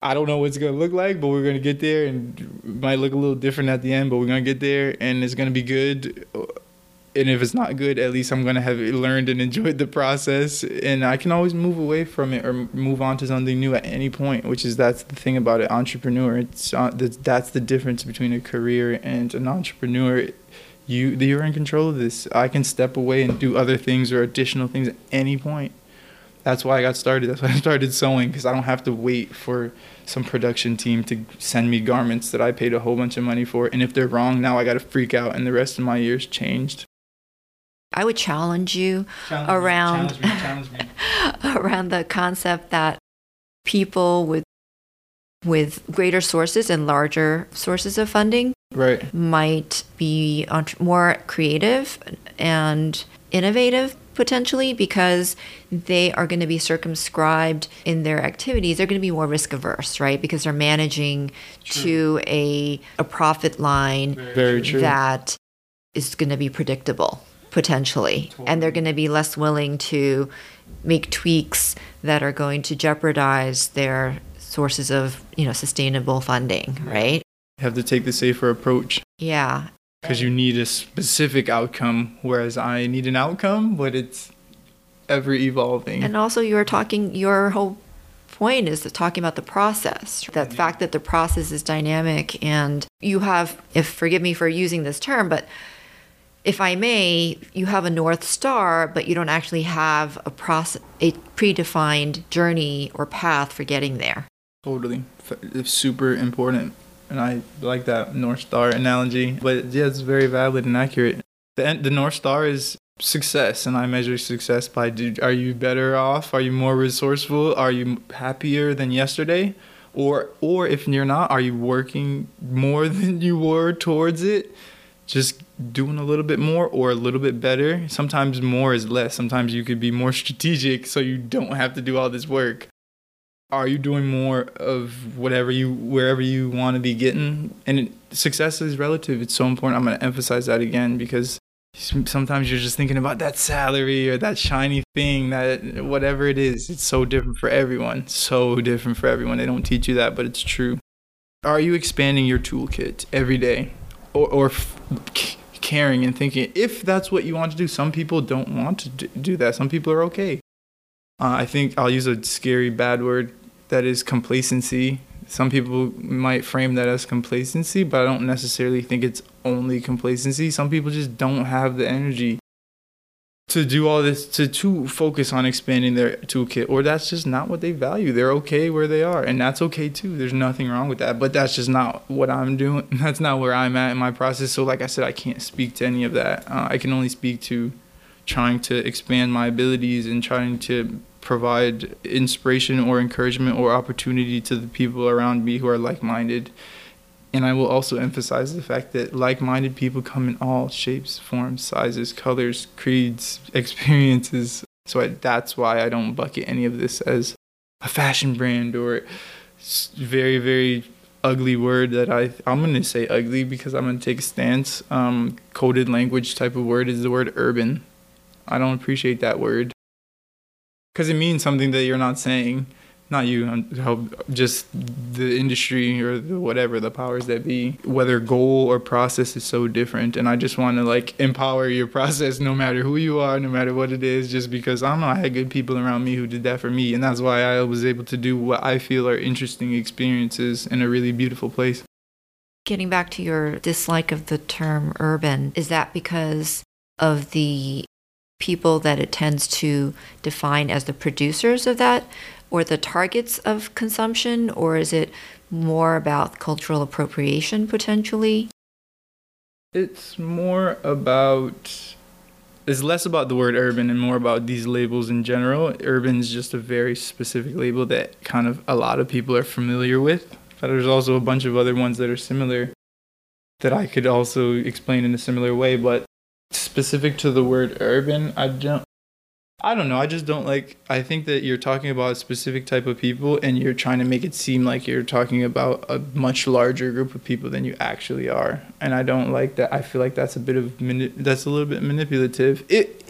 I don't know what it's going to look like, but we're going to get there, and it might look a little different at the end, but we're going to get there, and it's going to be good. And if it's not good, at least I'm going to have learned and enjoyed the process, and I can always move away from it or move on to something new at any point, which is that's the thing about an entrepreneur. It's uh, that's the difference between a career and an entrepreneur. You, you're in control of this. I can step away and do other things or additional things at any point. That's why I got started. That's why I started sewing, because I don't have to wait for some production team to send me garments that I paid a whole bunch of money for. And if they're wrong, now I got to freak out and the rest of my year's changed. I would challenge you challenge around, me, challenge me, challenge me. around the concept that people with, with greater sources and larger sources of funding right. might be more creative and innovative, potentially, because they are going to be circumscribed in their activities. They're going to be more risk averse, right? Because they're managing true. to a a profit line Very true. that is going to be predictable, potentially. Totally. And they're going to be less willing to make tweaks that are going to jeopardize their sources of, you know, sustainable funding, right? You have to take the safer approach. Yeah. Because you need a specific outcome, whereas I need an outcome, but it's ever evolving. And also, you're talking, your whole point is that talking about the process, the yeah. fact that the process is dynamic, and you have, if forgive me for using this term, but if I may, you have a North Star, but you don't actually have a process, a predefined journey or path for getting there. Totally. It's super important. And I like that North Star analogy, but yeah, it's very valid and accurate. The, the North Star is success, and I measure success by, do, are you better off? Are you more resourceful? Are you happier than yesterday? Or, or if you're not, are you working more than you were towards it? Just doing a little bit more or a little bit better. Sometimes more is less. Sometimes you could be more strategic so you don't have to do all this work. Are you doing more of whatever you, wherever you want to be getting? And it, success is relative. It's so important. I'm going to emphasize that again, because sometimes you're just thinking about that salary or that shiny thing, that whatever it is. It's so different for everyone. So different for everyone. They don't teach you that, but it's true. Are you expanding your toolkit every day, or, or f- caring and thinking if that's what you want to do? Some people don't want to do that. Some people are okay. Uh, I think I'll use a scary bad word, that is complacency. Some people might frame that as complacency, but I don't necessarily think it's only complacency. Some people just don't have the energy to do all this, to, to focus on expanding their toolkit, or that's just not what they value. They're okay where they are, and that's okay too. There's nothing wrong with that, but that's just not what I'm doing. That's not where I'm at in my process. So like I said, I can't speak to any of that. Uh, I can only speak to trying to expand my abilities and trying to provide inspiration or encouragement or opportunity to the people around me who are like-minded. And I will also emphasize the fact that like-minded people come in all shapes, forms, sizes, colors, creeds, experiences. So I, that's why I don't bucket any of this as a fashion brand or very, very ugly word that I, I'm going to say ugly because I'm going to take a stance. Um, coded language type of word is the word urban. I don't appreciate that word because it means something that you're not saying. Not you, just the industry or the whatever, the powers that be. Whether goal or process is so different, and I just want to like empower your process no matter who you are, no matter what it is, just because I don't know, I had good people around me who did that for me, and that's why I was able to do what I feel are interesting experiences in a really beautiful place. Getting back to your dislike of the term urban, is that because of the people that it tends to define as the producers of that, or the targets of consumption, or is it more about cultural appropriation potentially? It's more about, it's less about the word urban and more about these labels in general. Urban is just a very specific label that kind of a lot of people are familiar with, but there's also a bunch of other ones that are similar that I could also explain in a similar way, but specific to the word urban, I don't I don't know I just don't like I think that you're talking about a specific type of people, and you're trying to make it seem like you're talking about a much larger group of people than you actually are, and I don't like that. I feel like that's a bit of mani- that's a little bit manipulative it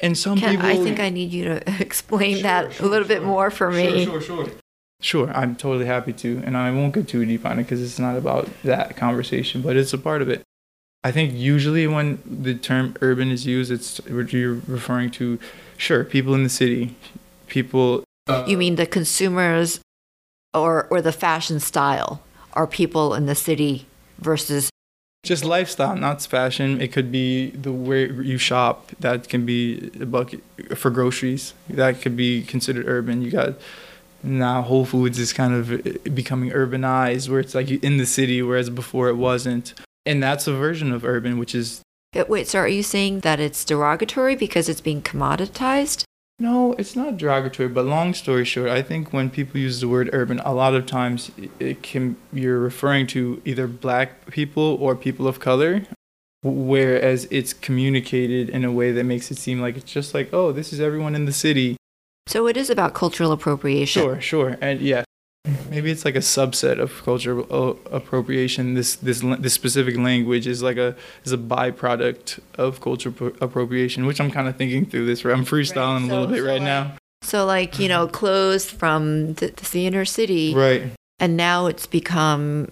and some Can, people I think I need you to explain sure, that sure, a little sure. bit more for me sure sure sure Sure, I'm totally happy to, and I won't get too deep on it because it's not about that conversation, but it's a part of it. I think usually when the term urban is used, it's you're referring to, sure, people in the city, people... Uh, you mean the consumers or, or the fashion style are people in the city versus... Just lifestyle, not fashion. It could be the way you shop. That can be a bucket for groceries. That could be considered urban. You got... Now Whole Foods is kind of becoming urbanized, where it's like in the city, whereas before it wasn't. And that's a version of urban, which is... Wait, so are you saying that it's derogatory because it's being commoditized? No, it's not derogatory, but long story short, I think when people use the word urban, a lot of times it can you're referring to either black people or people of color, whereas it's communicated in a way that makes it seem like it's just like, oh, this is everyone in the city. So it is about cultural appropriation. Sure, sure, and yeah. Maybe it's like a subset of cultural appropriation. This this this specific language is like a is a byproduct of cultural appropriation, which I'm kind of thinking through this. I'm freestyling right. so, a little bit so right like, now. So like, you know, clothes from the, the inner city, right? And now it's become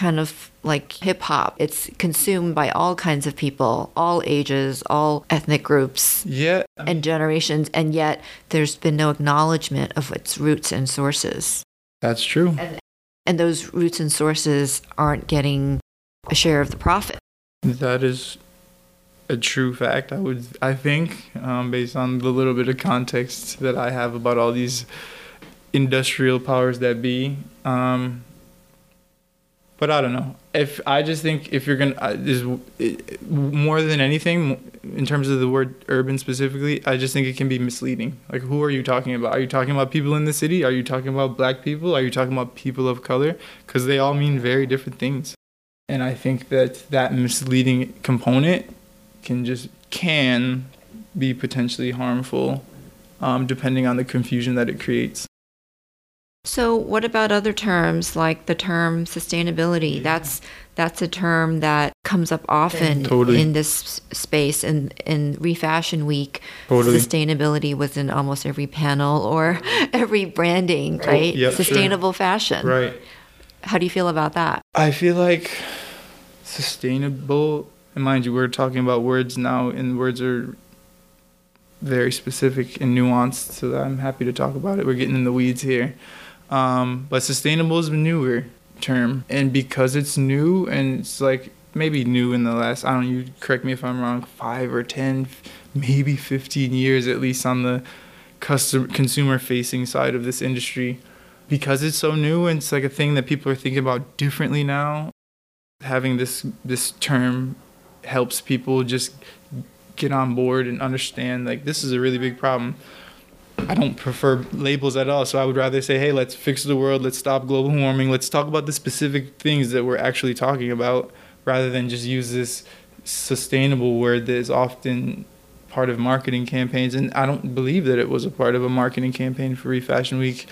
kind of like hip hop. It's consumed by all kinds of people, all ages, all ethnic groups, yeah, and generations. And yet there's been no acknowledgement of its roots and sources. That's true. And, and those roots and sources aren't getting a share of the profit. That is a true fact. I would, I think, um, based on the little bit of context that I have about all these industrial powers that be. Um, but I don't know. If I just think if you're gonna, uh, is it, more than anything, in terms of the word urban specifically, I just think it can be misleading. Like, who are you talking about? Are you talking about people in the city? Are you talking about black people? Are you talking about people of color? Because they all mean very different things. And I think that that misleading component can just can be potentially harmful, um, depending on the confusion that it creates. So what about other terms like the term sustainability? That's that's a term that comes up often totally. in this space. In, in ReFashion Week, totally. Sustainability was in almost every panel or every branding, right? Oh, yep, Sustainable sure. fashion. Right. How do you feel about that? I feel like sustainable... And mind you, we're talking about words now, and words are very specific and nuanced, so I'm happy to talk about it. We're getting in the weeds here. Um, but sustainable is a newer term, and because it's new, and it's like maybe new in the last, I don't know, you correct me if I'm wrong, five or ten, maybe fifteen years at least on the customer, consumer-facing side of this industry. Because it's so new, and it's like a thing that people are thinking about differently now, having this this term helps people just get on board and understand, like, this is a really big problem. I don't prefer labels at all, so I would rather say, hey, let's fix the world, let's stop global warming, let's talk about the specific things that we're actually talking about, rather than just use this sustainable word that is often part of marketing campaigns. And I don't believe that it was a part of a marketing campaign for ReFashion Week.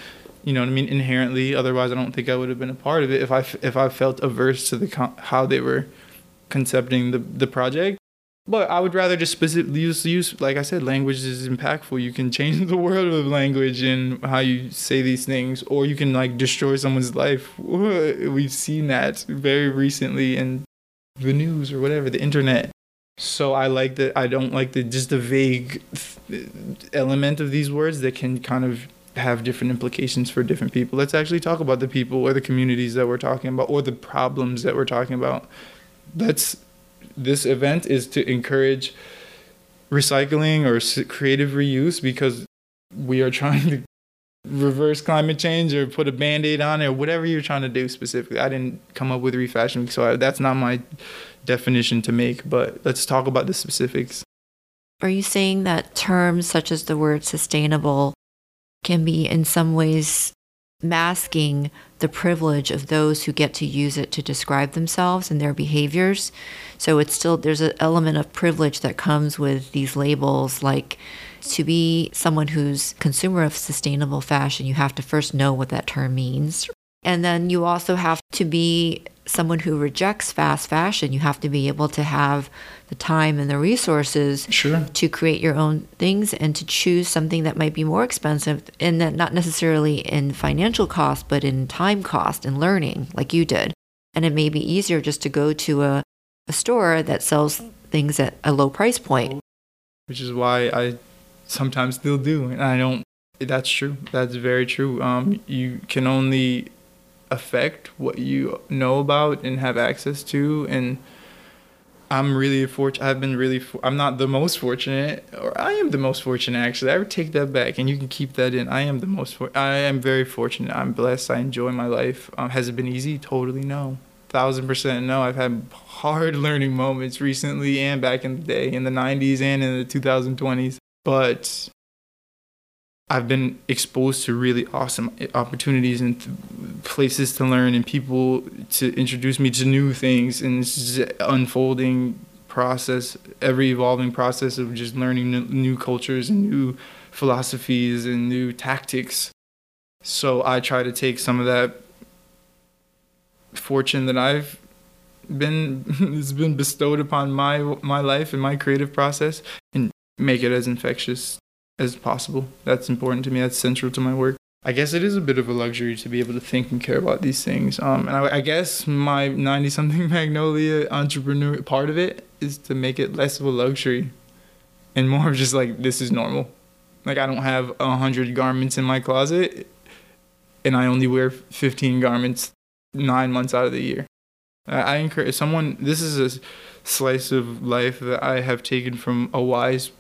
You know what I mean? Inherently, otherwise I don't think I would have been a part of it if I, if I felt averse to the con- how they were concepting the, the project. But I would rather just specifically use, use, like I said, language is impactful. You can change the world with language and how you say these things, or you can like destroy someone's life. We've seen that very recently in the news or whatever, the internet. So I like that. I don't like the just the vague th- element of these words that can kind of have different implications for different people. Let's actually talk about the people or the communities that we're talking about or the problems that we're talking about. Let's, this event is to encourage recycling or creative reuse because we are trying to reverse climate change or put a band-aid on it or whatever you're trying to do specifically. I didn't come up with ReFashion Week, so I, that's not my definition to make, but let's talk about the specifics. Are you saying that terms such as the word sustainable can be in some ways masking the privilege of those who get to use it to describe themselves and their behaviors? So it's still, there's an element of privilege that comes with these labels. Like, to be someone who's consumer of sustainable fashion, you have to first know what that term means. And then you also have to be someone who rejects fast fashion. You have to be able to have the time and the resources sure. to create your own things and to choose something that might be more expensive, and that not necessarily in financial cost, but in time cost and learning, like you did. And it may be easier just to go to a, a store that sells things at a low price point. Which is why I sometimes still do. And I don't, that's true. That's very true. Um, you can only affect what you know about and have access to, and I'm really fortunate. I've been really for- I'm not the most fortunate, or I am the most fortunate actually. I would take that back, and you can keep that in. I am the most for- I am very fortunate. I'm blessed. I enjoy my life. Um, has it been easy? Totally no. Thousand percent no. I've had hard learning moments recently and back in the day, in the nineties and in the two thousand twenties, but I've been exposed to really awesome opportunities and th- places to learn and people to introduce me to new things, and it's just an unfolding process, every evolving process of just learning n- new cultures and new philosophies and new tactics. So I try to take some of that fortune that I've been, it's been bestowed upon my my life and my creative process, and make it as infectious as possible. That's important to me. That's central to my work. I guess it is a bit of a luxury to be able to think and care about these things. Um, and I, I guess my ninety something Magnolia entrepreneur part of it is to make it less of a luxury and more of just like, this is normal. Like, I don't have one hundred garments in my closet, and I only wear fifteen garments nine months out of the year. I encourage someone, this is a slice of life that I have taken from a wise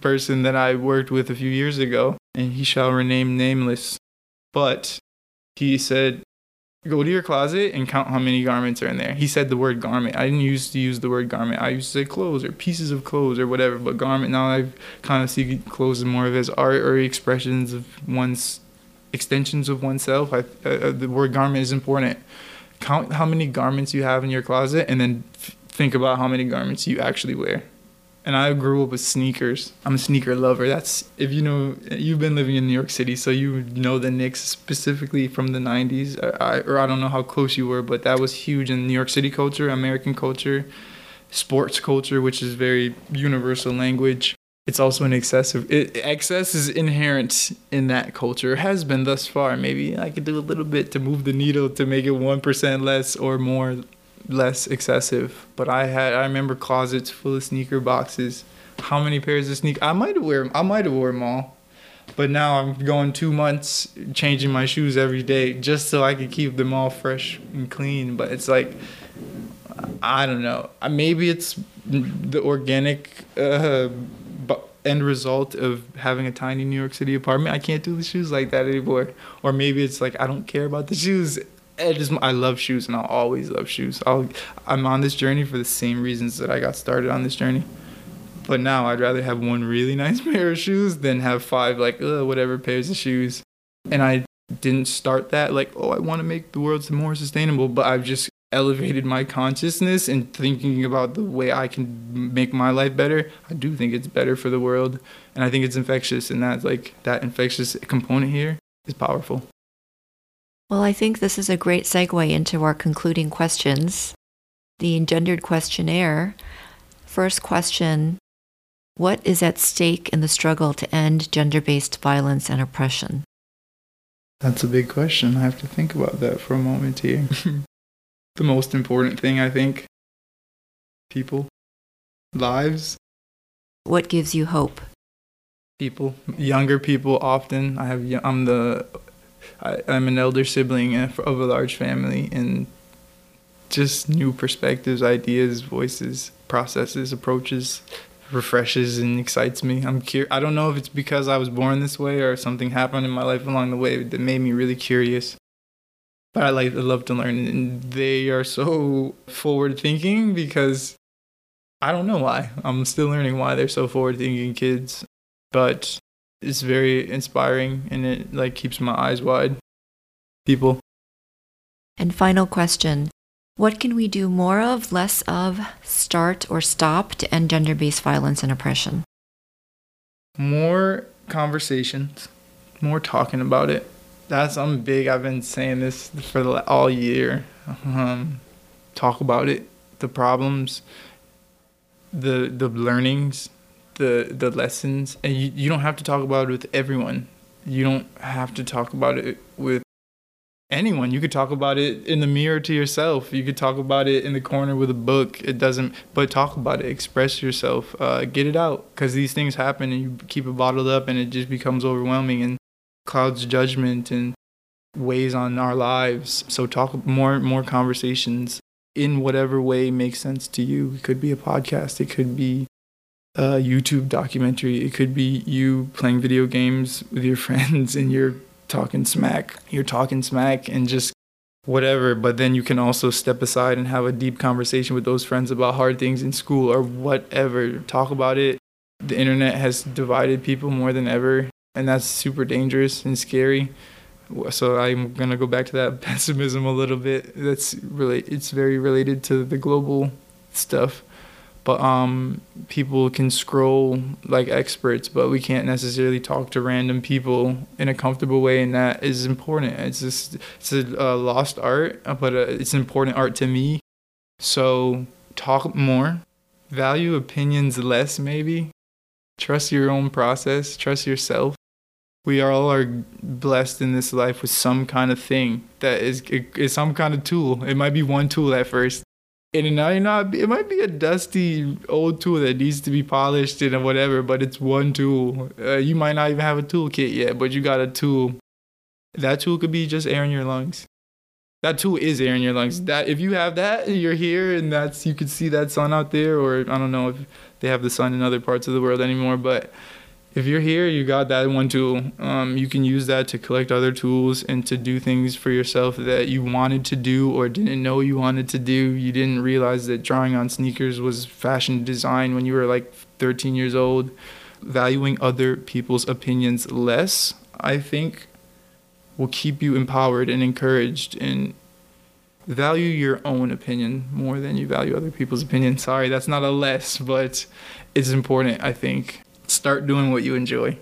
person that I worked with a few years ago, and he shall remain nameless. But he said, go to your closet and count how many garments are in there. He said the word garment. I didn't used to use the word garment. I used to say clothes or pieces of clothes or whatever, but garment, now I kind of see clothes more of as art or expressions of one's, extensions of oneself. I, uh, the word garment is important. Count how many garments you have in your closet, and then f- think about how many garments you actually wear. And I grew up with sneakers. I'm a sneaker lover. That's, if you know, you've been living in New York City, so you know the Knicks specifically from the nineties. I, or I don't know how close you were, but that was huge in New York City culture, American culture, sports culture, which is very universal language. It's also an excessive, it, excess is inherent in that culture, has been thus far. Maybe I could do a little bit to move the needle to make it one percent less or more less excessive. But I had, I remember closets full of sneaker boxes. How many pairs of sneakers? I might have wear, I might have wore them all. But now I'm going two months changing my shoes every day just so I could keep them all fresh and clean. But it's like, I don't know. Maybe it's the organic uh, end result of having a tiny New York City apartment. I can't do the shoes like that anymore. Or maybe it's like, I don't care about the shoes. It is, I love shoes, and I'll always love shoes. I'll, I'm on this journey for the same reasons that I got started on this journey. But now I'd rather have one really nice pair of shoes than have five, like, uh, whatever pairs of shoes. And I didn't start that, like, oh, I want to make the world more sustainable. But I've just elevated my consciousness and thinking about the way I can make my life better. I do think it's better for the world. And I think it's infectious. And that, like, that infectious component here is powerful. Well, I think this is a great segue into our concluding questions, the Engendered questionnaire. First question, what is at stake in the struggle to end gender-based violence and oppression? That's a big question. I have to think about that for a moment here. The most important thing, I think, people, lives. What gives you hope? People, younger people often. I have, I'm the... I, I'm an elder sibling of a large family, and just new perspectives, ideas, voices, processes, approaches, refreshes and excites me. I'm cur- I don't know if it's because I was born this way or something happened in my life along the way that made me really curious. But I like, I love to learn, and they are so forward-thinking because I don't know why. I'm still learning why they're so forward-thinking, kids, but... it's very inspiring, and it like keeps my eyes wide. People. And final question. What can we do more of, less of, start or stop to end gender-based violence and oppression? More conversations, more talking about it. That's, I'm big. I've been saying this for the, all year. Um, talk about it, the problems, the the learnings. the the lessons, and you, you don't have to talk about it with everyone. You don't have to talk about it with anyone. You could talk about it in the mirror to yourself. You could talk about it in the corner with a book. It doesn't, but talk about it, express yourself, uh, get it out, because these things happen and you keep it bottled up and it just becomes overwhelming and clouds judgment and weighs on our lives. So talk more, more conversations in whatever way makes sense to you. It could be a podcast, it could be a YouTube documentary. It could be you playing video games with your friends and you're talking smack. You're talking smack and just whatever. But then you can also step aside and have a deep conversation with those friends about hard things in school or whatever. Talk about it. The internet has divided people more than ever, and that's super dangerous and scary. So I'm going to go back to that pessimism a little bit. That's really, it's very related to the global stuff. But um, people can scroll like experts, but we can't necessarily talk to random people in a comfortable way, and that is important. It's just it's a uh, lost art, but uh, it's important art to me. So talk more, value opinions less maybe, trust your own process, trust yourself, we all are blessed in this life with some kind of thing that is, is some kind of tool. It might be one tool at first. And it might, not be, it might be a dusty old tool that needs to be polished and whatever, but it's one tool. Uh, you might not even have a toolkit yet, but you got a tool. That tool could be just air in your lungs. That tool is air in your lungs. That if you have that, you're here, and that's you could see that sun out there, or I don't know if they have the sun in other parts of the world anymore, but if you're here, you got that one tool. Um, you can use that to collect other tools and to do things for yourself that you wanted to do or didn't know you wanted to do. You didn't realize that trying on sneakers was fashion design when you were like thirteen years old. Valuing other people's opinions less, I think, will keep you empowered and encouraged, and value your own opinion more than you value other people's opinion. Sorry, that's not a less, but it's important, I think. Start doing what you enjoy.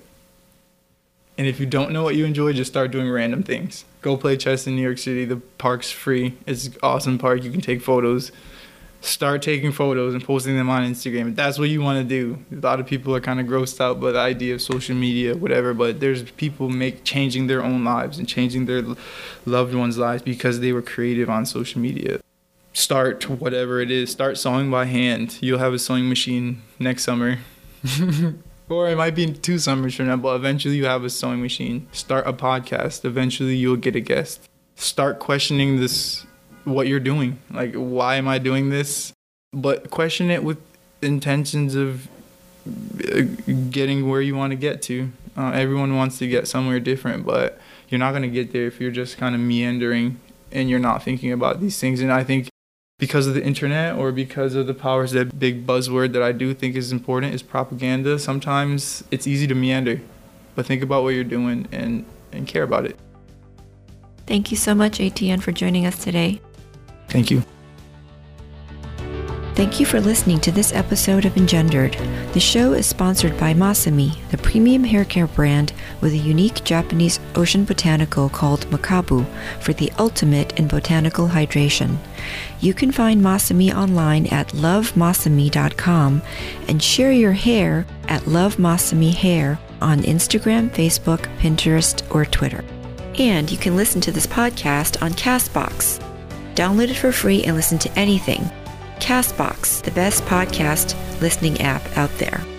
And if you don't know what you enjoy, just start doing random things. Go play chess in New York City. The park's free. It's an awesome park. You can take photos. Start taking photos and posting them on Instagram. If that's what you want to do. A lot of people are kind of grossed out by the idea of social media, whatever, but there's people make changing their own lives and changing their loved ones' lives because they were creative on social media. Start whatever it is. Start sewing by hand. You'll have a sewing machine next summer. Or it might be two summers from now, but eventually you have a sewing machine. Start a podcast. Eventually you'll get a guest. Start questioning this, what you're doing. Like, why am I doing this? But question it with intentions of getting where you want to get to. Uh, everyone wants to get somewhere different, but you're not going to get there if you're just kind of meandering and you're not thinking about these things. And I think because of the internet or because of the powers that big buzzword that I do think is important is propaganda. Sometimes it's easy to meander, but think about what you're doing and, and care about it. Thank you so much, Ettienne, for joining us today. Thank you. Thank you for listening to this episode of Engendered. The show is sponsored by Masami, the premium haircare brand with a unique Japanese ocean botanical called Makabu for the ultimate in botanical hydration. You can find Masami online at love masami dot com and share your hair at love masami hair on Instagram, Facebook, Pinterest, or Twitter. And you can listen to this podcast on Castbox. Download it for free and listen to anything. Castbox, the best podcast listening app out there.